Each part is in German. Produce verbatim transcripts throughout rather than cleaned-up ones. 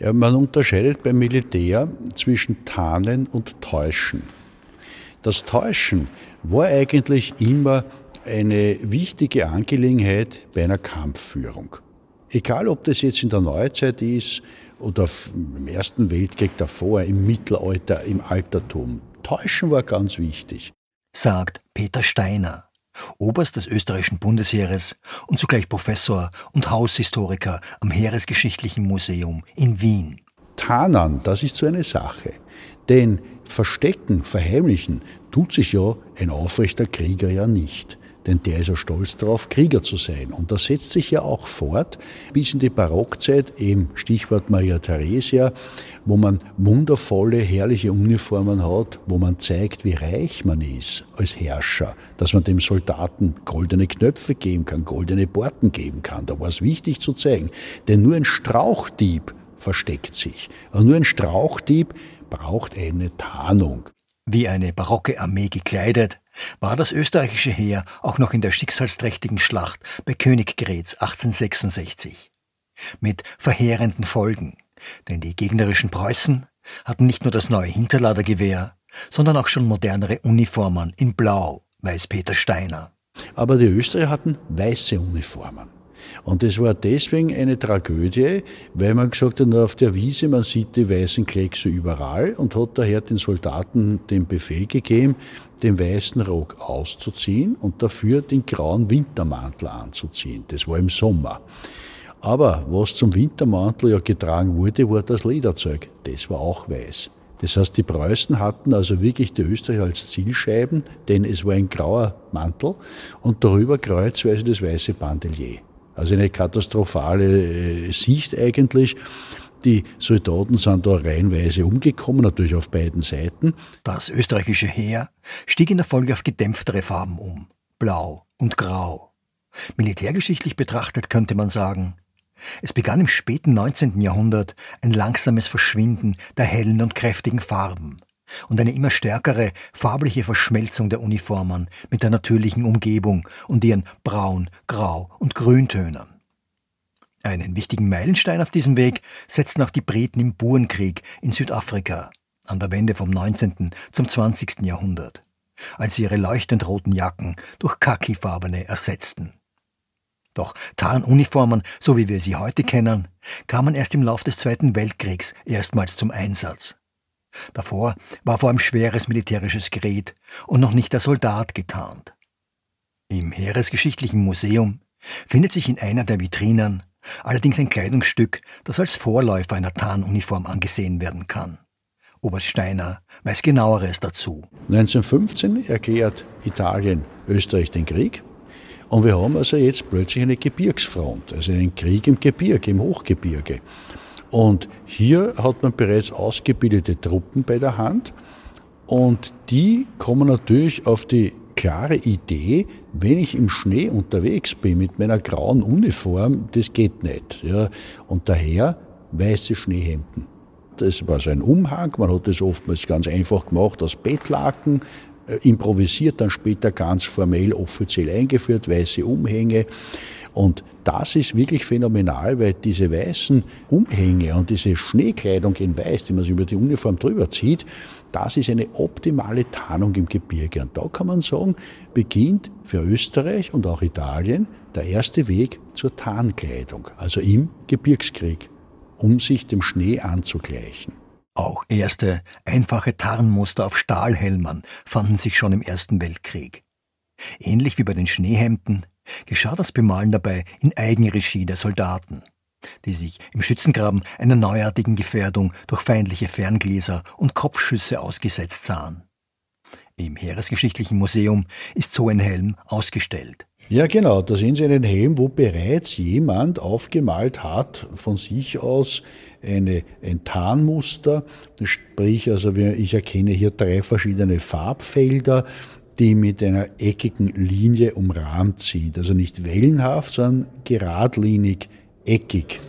Ja, man unterscheidet beim Militär zwischen Tarnen und Täuschen. Das Täuschen war eigentlich immer eine wichtige Angelegenheit bei einer Kampfführung. Egal, ob das jetzt in der Neuzeit ist oder im Ersten Weltkrieg davor, im Mittelalter, im Altertum. Täuschen war ganz wichtig. Sagt Peter Steiner, Oberst des österreichischen Bundesheeres und zugleich Professor und Haushistoriker am Heeresgeschichtlichen Museum in Wien. Tarnen, das ist so eine Sache. Denn verstecken, verheimlichen tut sich ja ein aufrechter Krieger ja nicht. Denn der ist ja stolz darauf, Krieger zu sein. Und das setzt sich ja auch fort bis in die Barockzeit, eben Stichwort Maria Theresia, wo man wundervolle, herrliche Uniformen hat, wo man zeigt, wie reich man ist als Herrscher, dass man dem Soldaten goldene Knöpfe geben kann, goldene Borten geben kann. Da war es wichtig zu zeigen. Denn nur ein Strauchdieb versteckt sich. Und nur ein Strauchdieb braucht eine Tarnung. Wie eine barocke Armee gekleidet, war das österreichische Heer auch noch in der schicksalsträchtigen Schlacht bei Königgrätz achtzehnhundertsechsundsechzig. Mit verheerenden Folgen, denn die gegnerischen Preußen hatten nicht nur das neue Hinterladergewehr, sondern auch schon modernere Uniformen in Blau, weiß Peter Steiner. Aber die Österreicher hatten weiße Uniformen. Und es war deswegen eine Tragödie, weil man gesagt hat, auf der Wiese, man sieht die weißen Kleckse überall und hat daher den Soldaten den Befehl gegeben, den weißen Rock auszuziehen und dafür den grauen Wintermantel anzuziehen. Das war im Sommer. Aber was zum Wintermantel ja getragen wurde, war das Lederzeug. Das war auch weiß. Das heißt, die Preußen hatten also wirklich die Österreicher als Zielscheiben, denn es war ein grauer Mantel und darüber kreuzweise das weiße Bandelier. Also eine katastrophale Sicht eigentlich. Die Soldaten sind da reihenweise umgekommen, natürlich auf beiden Seiten. Das österreichische Heer stieg in der Folge auf gedämpftere Farben um, blau und grau. Militärgeschichtlich betrachtet könnte man sagen, es begann im späten neunzehnten Jahrhundert ein langsames Verschwinden der hellen und kräftigen Farben und eine immer stärkere farbliche Verschmelzung der Uniformen mit der natürlichen Umgebung und ihren Braun-, Grau- und Grüntönen. Einen wichtigen Meilenstein auf diesem Weg setzten auch die Briten im Burenkrieg in Südafrika an der Wende vom neunzehnten zum zwanzigsten Jahrhundert, als sie ihre leuchtend roten Jacken durch khakifarbene ersetzten. Doch Tarnuniformen, so wie wir sie heute kennen, kamen erst im Lauf des Zweiten Weltkriegs erstmals zum Einsatz. Davor war vor allem schweres militärisches Gerät und noch nicht der Soldat getarnt. Im Heeresgeschichtlichen Museum findet sich in einer der Vitrinen allerdings ein Kleidungsstück, das als Vorläufer einer Tarnuniform angesehen werden kann. Oberst Steiner weiß Genaueres dazu. neunzehnhundertfünfzehn erklärt Italien Österreich den Krieg. Und wir haben also jetzt plötzlich eine Gebirgsfront, also einen Krieg im Gebirge, im Hochgebirge. Und hier hat man bereits ausgebildete Truppen bei der Hand und die kommen natürlich auf die klare Idee, wenn ich im Schnee unterwegs bin mit meiner grauen Uniform, das geht nicht. Ja. Und daher weiße Schneehemden. Das war so ein Umhang, man hat das oftmals ganz einfach gemacht aus Bettlaken, improvisiert, dann später ganz formell offiziell eingeführt, weiße Umhänge. Und das ist wirklich phänomenal, weil diese weißen Umhänge und diese Schneekleidung in Weiß, die man sich über die Uniform drüber zieht, das ist eine optimale Tarnung im Gebirge. Und da kann man sagen, beginnt für Österreich und auch Italien der erste Weg zur Tarnkleidung, also im Gebirgskrieg, um sich dem Schnee anzugleichen. Auch erste einfache Tarnmuster auf Stahlhelmen fanden sich schon im Ersten Weltkrieg. Ähnlich wie bei den Schneehemden geschah das Bemalen dabei in Eigenregie der Soldaten, die sich im Schützengraben einer neuartigen Gefährdung durch feindliche Ferngläser und Kopfschüsse ausgesetzt sahen. Im Heeresgeschichtlichen Museum ist so ein Helm ausgestellt. Ja genau, da sehen Sie einen Helm, wo bereits jemand aufgemalt hat, von sich aus eine, ein Tarnmuster. Sprich, also ich erkenne hier drei verschiedene Farbfelder, die mit einer eckigen Linie umrahmt sind. Also nicht wellenhaft, sondern geradlinig, eckig.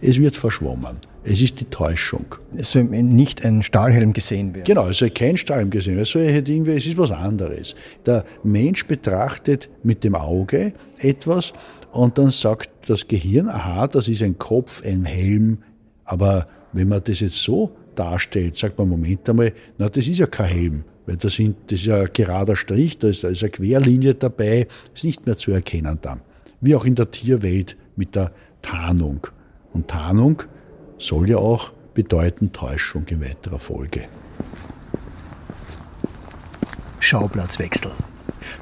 Es wird verschwommen. Es ist die Täuschung. Es soll nicht ein Stahlhelm gesehen werden. Genau, es soll kein Stahlhelm gesehen werden. Es soll irgendwie, es ist was anderes. Der Mensch betrachtet mit dem Auge etwas und dann sagt das Gehirn, aha, das ist ein Kopf, ein Helm, aber Wenn man das jetzt so darstellt, sagt man, Moment einmal, na, das ist ja kein Helm, weil das, sind, das ist ja ein gerader Strich, da ist, da ist eine Querlinie dabei, ist nicht mehr zu erkennen dann. Wie auch in der Tierwelt mit der Tarnung. Und Tarnung soll ja auch bedeuten Täuschung in weiterer Folge. Schauplatzwechsel.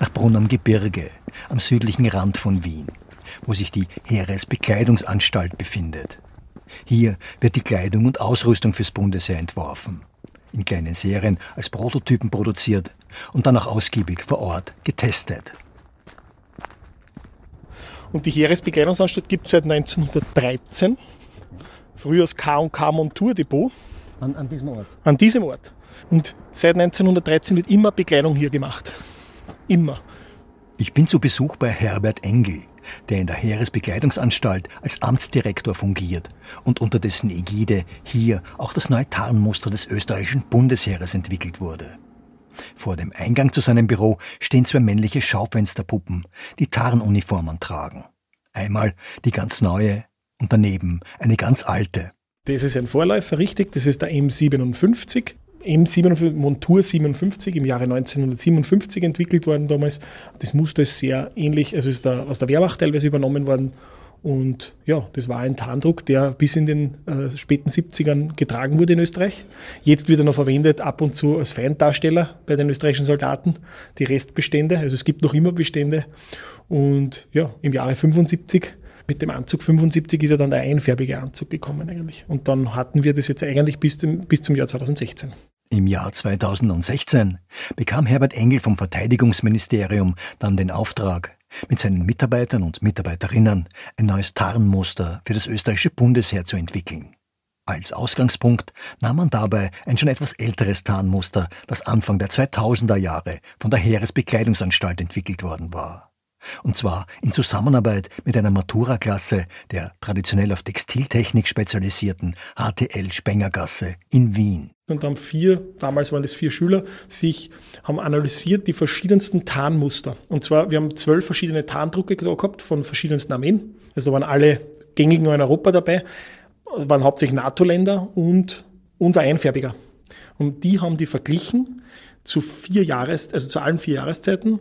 Nach Brunn am Gebirge, am südlichen Rand von Wien, wo sich die Heeresbekleidungsanstalt befindet. Hier wird die Kleidung und Ausrüstung fürs Bundesheer entworfen, in kleinen Serien als Prototypen produziert und dann auch ausgiebig vor Ort getestet. Und die Heeresbekleidungsanstalt gibt es seit neunzehnhundertdreizehn, früher als K und K Monturdepot. An, an diesem Ort? An diesem Ort. Und seit neunzehnhundertdreizehn wird immer Bekleidung hier gemacht. Immer. Ich bin zu Besuch bei Herbert Engel, der in der Heeresbekleidungsanstalt als Amtsdirektor fungiert und unter dessen Ägide hier auch das neue Tarnmuster des österreichischen Bundesheeres entwickelt wurde. Vor dem Eingang zu seinem Büro stehen zwei männliche Schaufensterpuppen, die Tarnuniformen tragen. Einmal die ganz neue und daneben eine ganz alte. Das ist ein Vorläufer, richtig, das ist der M siebenundfünfzig. M siebenundfünfzig, Montur siebenundfünfzig, im Jahre neunzehnhundertsiebenundfünfzig entwickelt worden damals. Das Muster ist sehr ähnlich, also ist da aus der Wehrmacht teilweise übernommen worden. Und ja, das war ein Tarndruck, der bis in den äh, späten siebzigern getragen wurde in Österreich. Jetzt wird er noch verwendet, ab und zu als Feinddarsteller bei den österreichischen Soldaten. Die Restbestände, also es gibt noch immer Bestände. Und ja, im Jahre fünfundsiebzig, mit dem Anzug fünfundsiebzig ist ja dann der einfärbige Anzug gekommen eigentlich. Und dann hatten wir das jetzt eigentlich bis, dem, bis zum Jahr zweitausendsechzehn. Im Jahr zweitausendsechzehn bekam Herbert Engel vom Verteidigungsministerium dann den Auftrag, mit seinen Mitarbeitern und Mitarbeiterinnen ein neues Tarnmuster für das österreichische Bundesheer zu entwickeln. Als Ausgangspunkt nahm man dabei ein schon etwas älteres Tarnmuster, das Anfang der zweitausender Jahre von der Heeresbekleidungsanstalt entwickelt worden war. Und zwar in Zusammenarbeit mit einer Matura-Klasse der traditionell auf Textiltechnik spezialisierten H T L Spengergasse in Wien. Und haben vier, damals waren das vier Schüler, sich haben analysiert die verschiedensten Tarnmuster. Und zwar, wir haben zwölf verschiedene Tarndrucke gehabt von verschiedensten Armeen. Also da waren alle gängigen in Europa dabei, waren hauptsächlich NATO-Länder und unser Einfärbiger. Und die haben die verglichen zu vier Jahres, also zu allen vier Jahreszeiten,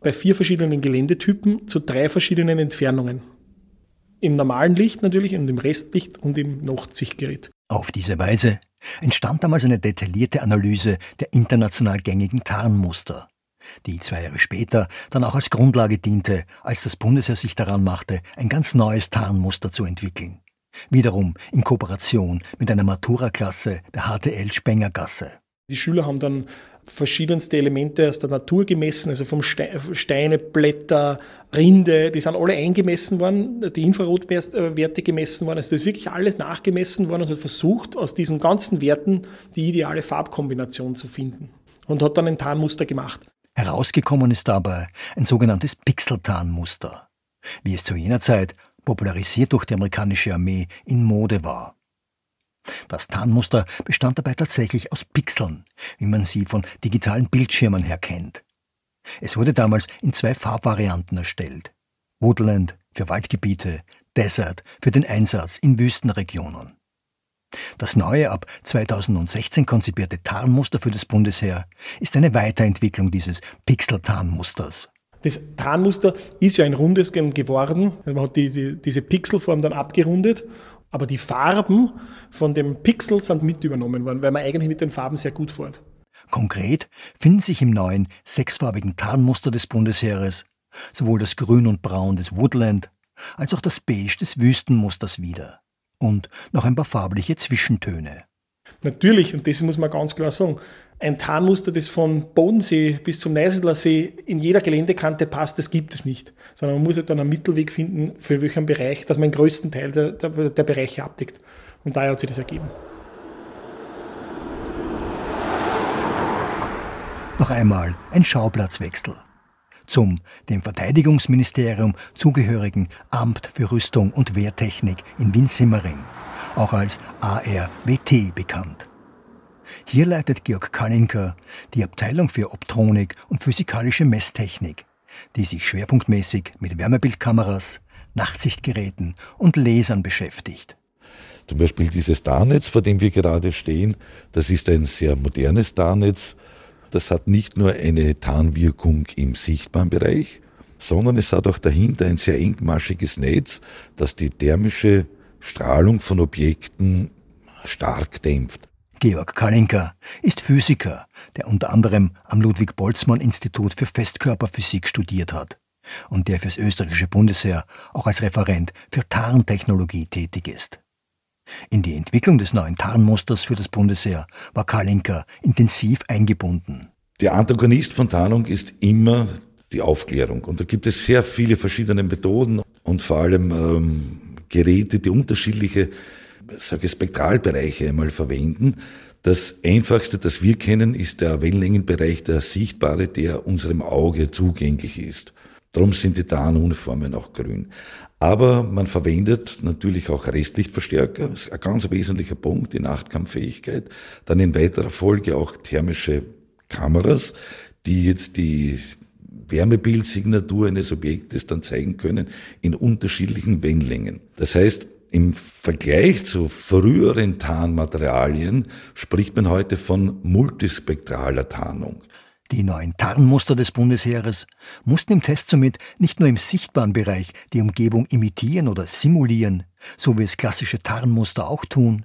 bei vier verschiedenen Geländetypen zu drei verschiedenen Entfernungen. Im normalen Licht natürlich und im Restlicht und im Nachtsichtgerät. Auf diese Weise entstand damals eine detaillierte Analyse der international gängigen Tarnmuster, die zwei Jahre später dann auch als Grundlage diente, als das Bundesheer sich daran machte, ein ganz neues Tarnmuster zu entwickeln. Wiederum in Kooperation mit einer Matura-Klasse der H T L Spengergasse. Die Schüler haben dann verschiedenste Elemente aus der Natur gemessen, also vom Ste- Steine, Blätter, Rinde, die sind alle eingemessen worden, die Infrarotwerte gemessen worden, also das ist wirklich alles nachgemessen worden und hat versucht, aus diesen ganzen Werten die ideale Farbkombination zu finden und hat dann ein Tarnmuster gemacht. Herausgekommen ist dabei ein sogenanntes Pixel-Tarnmuster, wie es zu jener Zeit, popularisiert durch die amerikanische Armee, in Mode war. Das Tarnmuster bestand dabei tatsächlich aus Pixeln, wie man sie von digitalen Bildschirmen her kennt. Es wurde damals in zwei Farbvarianten erstellt. Woodland für Waldgebiete, Desert für den Einsatz in Wüstenregionen. Das neue, ab zweitausendsechzehn konzipierte Tarnmuster für das Bundesheer ist eine Weiterentwicklung dieses Pixel-Tarnmusters. Das Tarnmuster ist ja ein rundes geworden. Man hat diese, diese Pixelform dann abgerundet. Aber die Farben von dem Pixel sind mit übernommen worden, weil man eigentlich mit den Farben sehr gut fährt. Konkret finden sich im neuen sechsfarbigen Tarnmuster des Bundesheeres sowohl das Grün und Braun des Woodland als auch das Beige des Wüstenmusters wieder und noch ein paar farbliche Zwischentöne. Natürlich, und das muss man ganz klar sagen, ein Tarnmuster, das von Bodensee bis zum Neusiedlersee in jeder Geländekante passt, das gibt es nicht. Sondern man muss halt dann einen Mittelweg finden, für welchen Bereich, dass man den größten Teil der, der, der Bereiche abdeckt. Und daher hat sich das ergeben. Noch einmal ein Schauplatzwechsel. Zum dem Verteidigungsministerium zugehörigen Amt für Rüstung und Wehrtechnik in Wien-Simmering, auch als A R W T bekannt. Hier leitet Georg Kalinker die Abteilung für Optronik und physikalische Messtechnik, die sich schwerpunktmäßig mit Wärmebildkameras, Nachtsichtgeräten und Lasern beschäftigt. Zum Beispiel dieses Darnetz, vor dem wir gerade stehen, das ist ein sehr modernes Darnetz. Das hat nicht nur eine Tarnwirkung im sichtbaren Bereich, sondern es hat auch dahinter ein sehr engmaschiges Netz, das die thermische Strahlung von Objekten stark dämpft. Georg Kalinker ist Physiker, der unter anderem am Ludwig-Boltzmann-Institut für Festkörperphysik studiert hat und der fürs österreichische Bundesheer auch als Referent für Tarntechnologie tätig ist. In die Entwicklung des neuen Tarnmusters für das Bundesheer war Kalinker intensiv eingebunden. Der Antagonist von Tarnung ist immer die Aufklärung. Und da gibt es sehr viele verschiedene Methoden und vor allem ähm, Geräte, die unterschiedliche sage ich, Spektralbereiche einmal verwenden. Das Einfachste, das wir kennen, ist der Wellenlängenbereich, der sichtbare, der unserem Auge zugänglich ist. Darum sind die Tarnuniformen auch grün. Aber man verwendet natürlich auch Restlichtverstärker, das ist ein ganz wesentlicher Punkt, die Nachtkampffähigkeit. Dann in weiterer Folge auch thermische Kameras, die jetzt die Wärmebildsignatur eines Objektes dann zeigen können in unterschiedlichen Wellenlängen. Das heißt, im Vergleich zu früheren Tarnmaterialien spricht man heute von multispektraler Tarnung. Die neuen Tarnmuster des Bundesheeres mussten im Test somit nicht nur im sichtbaren Bereich die Umgebung imitieren oder simulieren, so wie es klassische Tarnmuster auch tun.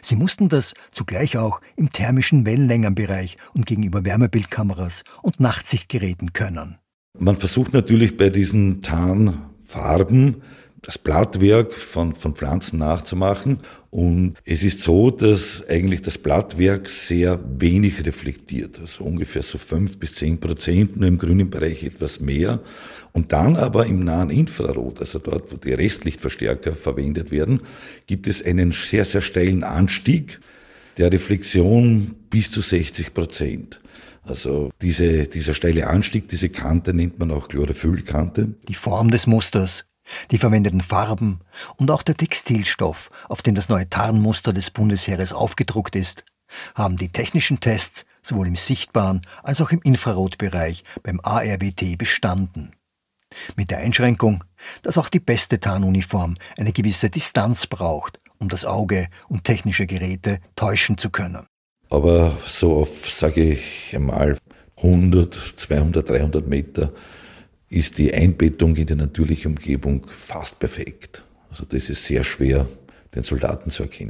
Sie mussten das zugleich auch im thermischen Wellenlängenbereich und gegenüber Wärmebildkameras und Nachtsichtgeräten können. Man versucht natürlich bei diesen Tarnfarben das Blattwerk von, von Pflanzen nachzumachen. Und es ist so, dass eigentlich das Blattwerk sehr wenig reflektiert. Also ungefähr so fünf bis zehn Prozent, nur im grünen Bereich etwas mehr. Und dann aber im nahen Infrarot, also dort, wo die Restlichtverstärker verwendet werden, gibt es einen sehr, sehr steilen Anstieg der Reflexion bis zu sechzig Prozent. Also diese, dieser steile Anstieg, diese Kante nennt man auch Chlorophyllkante. Die Form des Musters, die verwendeten Farben und auch der Textilstoff, auf dem das neue Tarnmuster des Bundesheeres aufgedruckt ist, haben die technischen Tests sowohl im sichtbaren als auch im Infrarotbereich beim A R W T bestanden. Mit der Einschränkung, dass auch die beste Tarnuniform eine gewisse Distanz braucht, um das Auge und technische Geräte täuschen zu können. Aber so auf, sage ich einmal, hundert, zweihundert, dreihundert Meter ist die Einbettung in die natürliche Umgebung fast perfekt. Also das ist sehr schwer, den Soldaten zu erkennen.